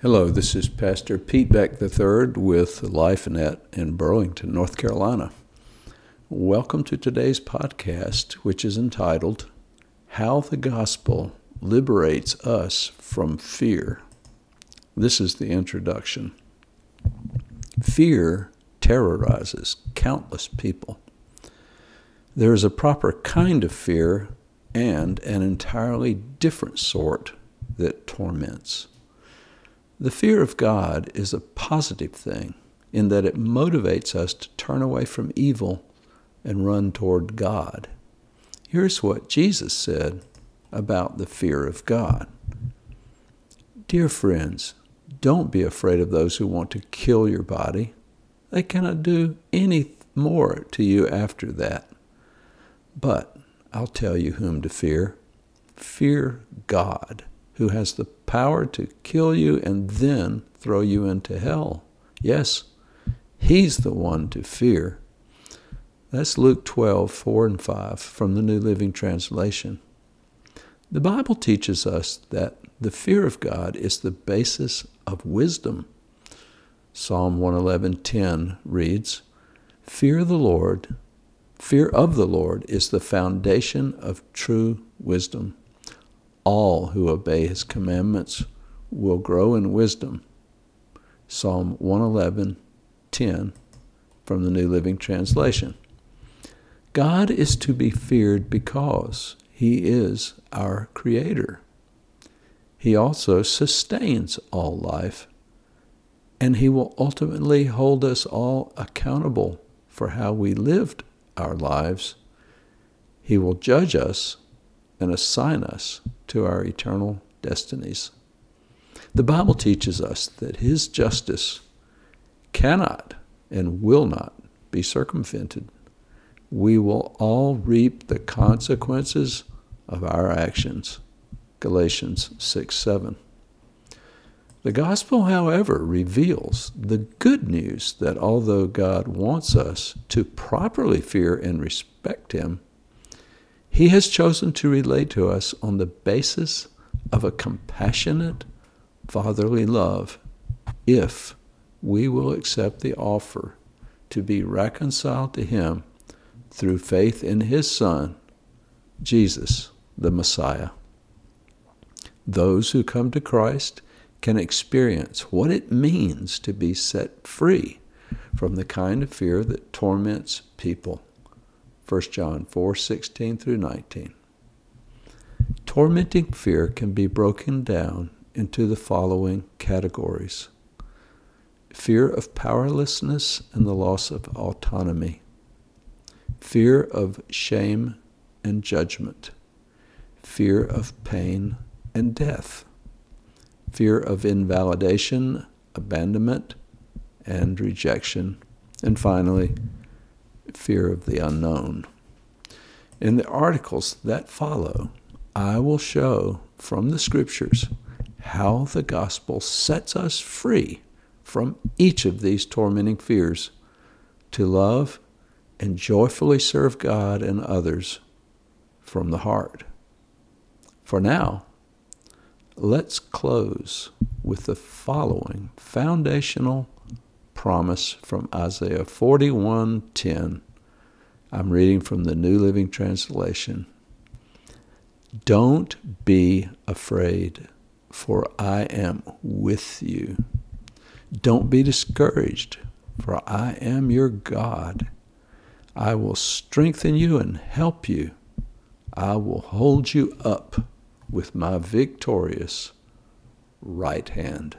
Hello, this is Pastor Pete Beck III with LifeNet in Burlington, North Carolina. Welcome to today's podcast, which is entitled, How the Gospel Liberates Us from Fear. This is the introduction. Fear terrorizes countless people. There is a proper kind of fear and an entirely different sort that torments. The fear of God is a positive thing in that it motivates us to turn away from evil and run toward God. Here's what Jesus said about the fear of God. Dear friends, don't be afraid of those who want to kill your body. They cannot do any more to you after that. But I'll tell you whom to fear. Fear God, who has the power to kill you and then throw you into hell. Yes, he's the one to fear. That's Luke 12:4-5 from the New Living Translation. The Bible teaches us that the fear of God is the basis of wisdom. Psalm 111:10 reads, Fear of the Lord is the foundation of true wisdom. All who obey his commandments will grow in wisdom. Psalm 111:10 from the New Living Translation. God is to be feared because he is our creator. He also sustains all life, and he will ultimately hold us all accountable for how we lived our lives. He will judge us and assign us to our eternal destinies. The Bible teaches us that his justice cannot and will not be circumvented. We will all reap the consequences of our actions. Galatians 6:7. The gospel, however, reveals the good news that although God wants us to properly fear and respect him, he has chosen to relate to us on the basis of a compassionate, fatherly love if we will accept the offer to be reconciled to him through faith in his Son, Jesus, the Messiah. Those who come to Christ can experience what it means to be set free from the kind of fear that torments people. 1 John 4:16-19. Tormenting fear can be broken down into the following categories: fear of powerlessness and the loss of autonomy, fear of shame and judgment, fear of pain and death, fear of invalidation, abandonment, and rejection, and finally, fear of the unknown. In the articles that follow, I will show from the scriptures how the gospel sets us free from each of these tormenting fears to love and joyfully serve God and others from the heart. For now, let's close with the following foundational promise from Isaiah 41:10. I'm reading from the New Living Translation. Don't be afraid, for I am with you. Don't be discouraged, for I am your God. I will strengthen you and help you. I will hold you up with my victorious right hand.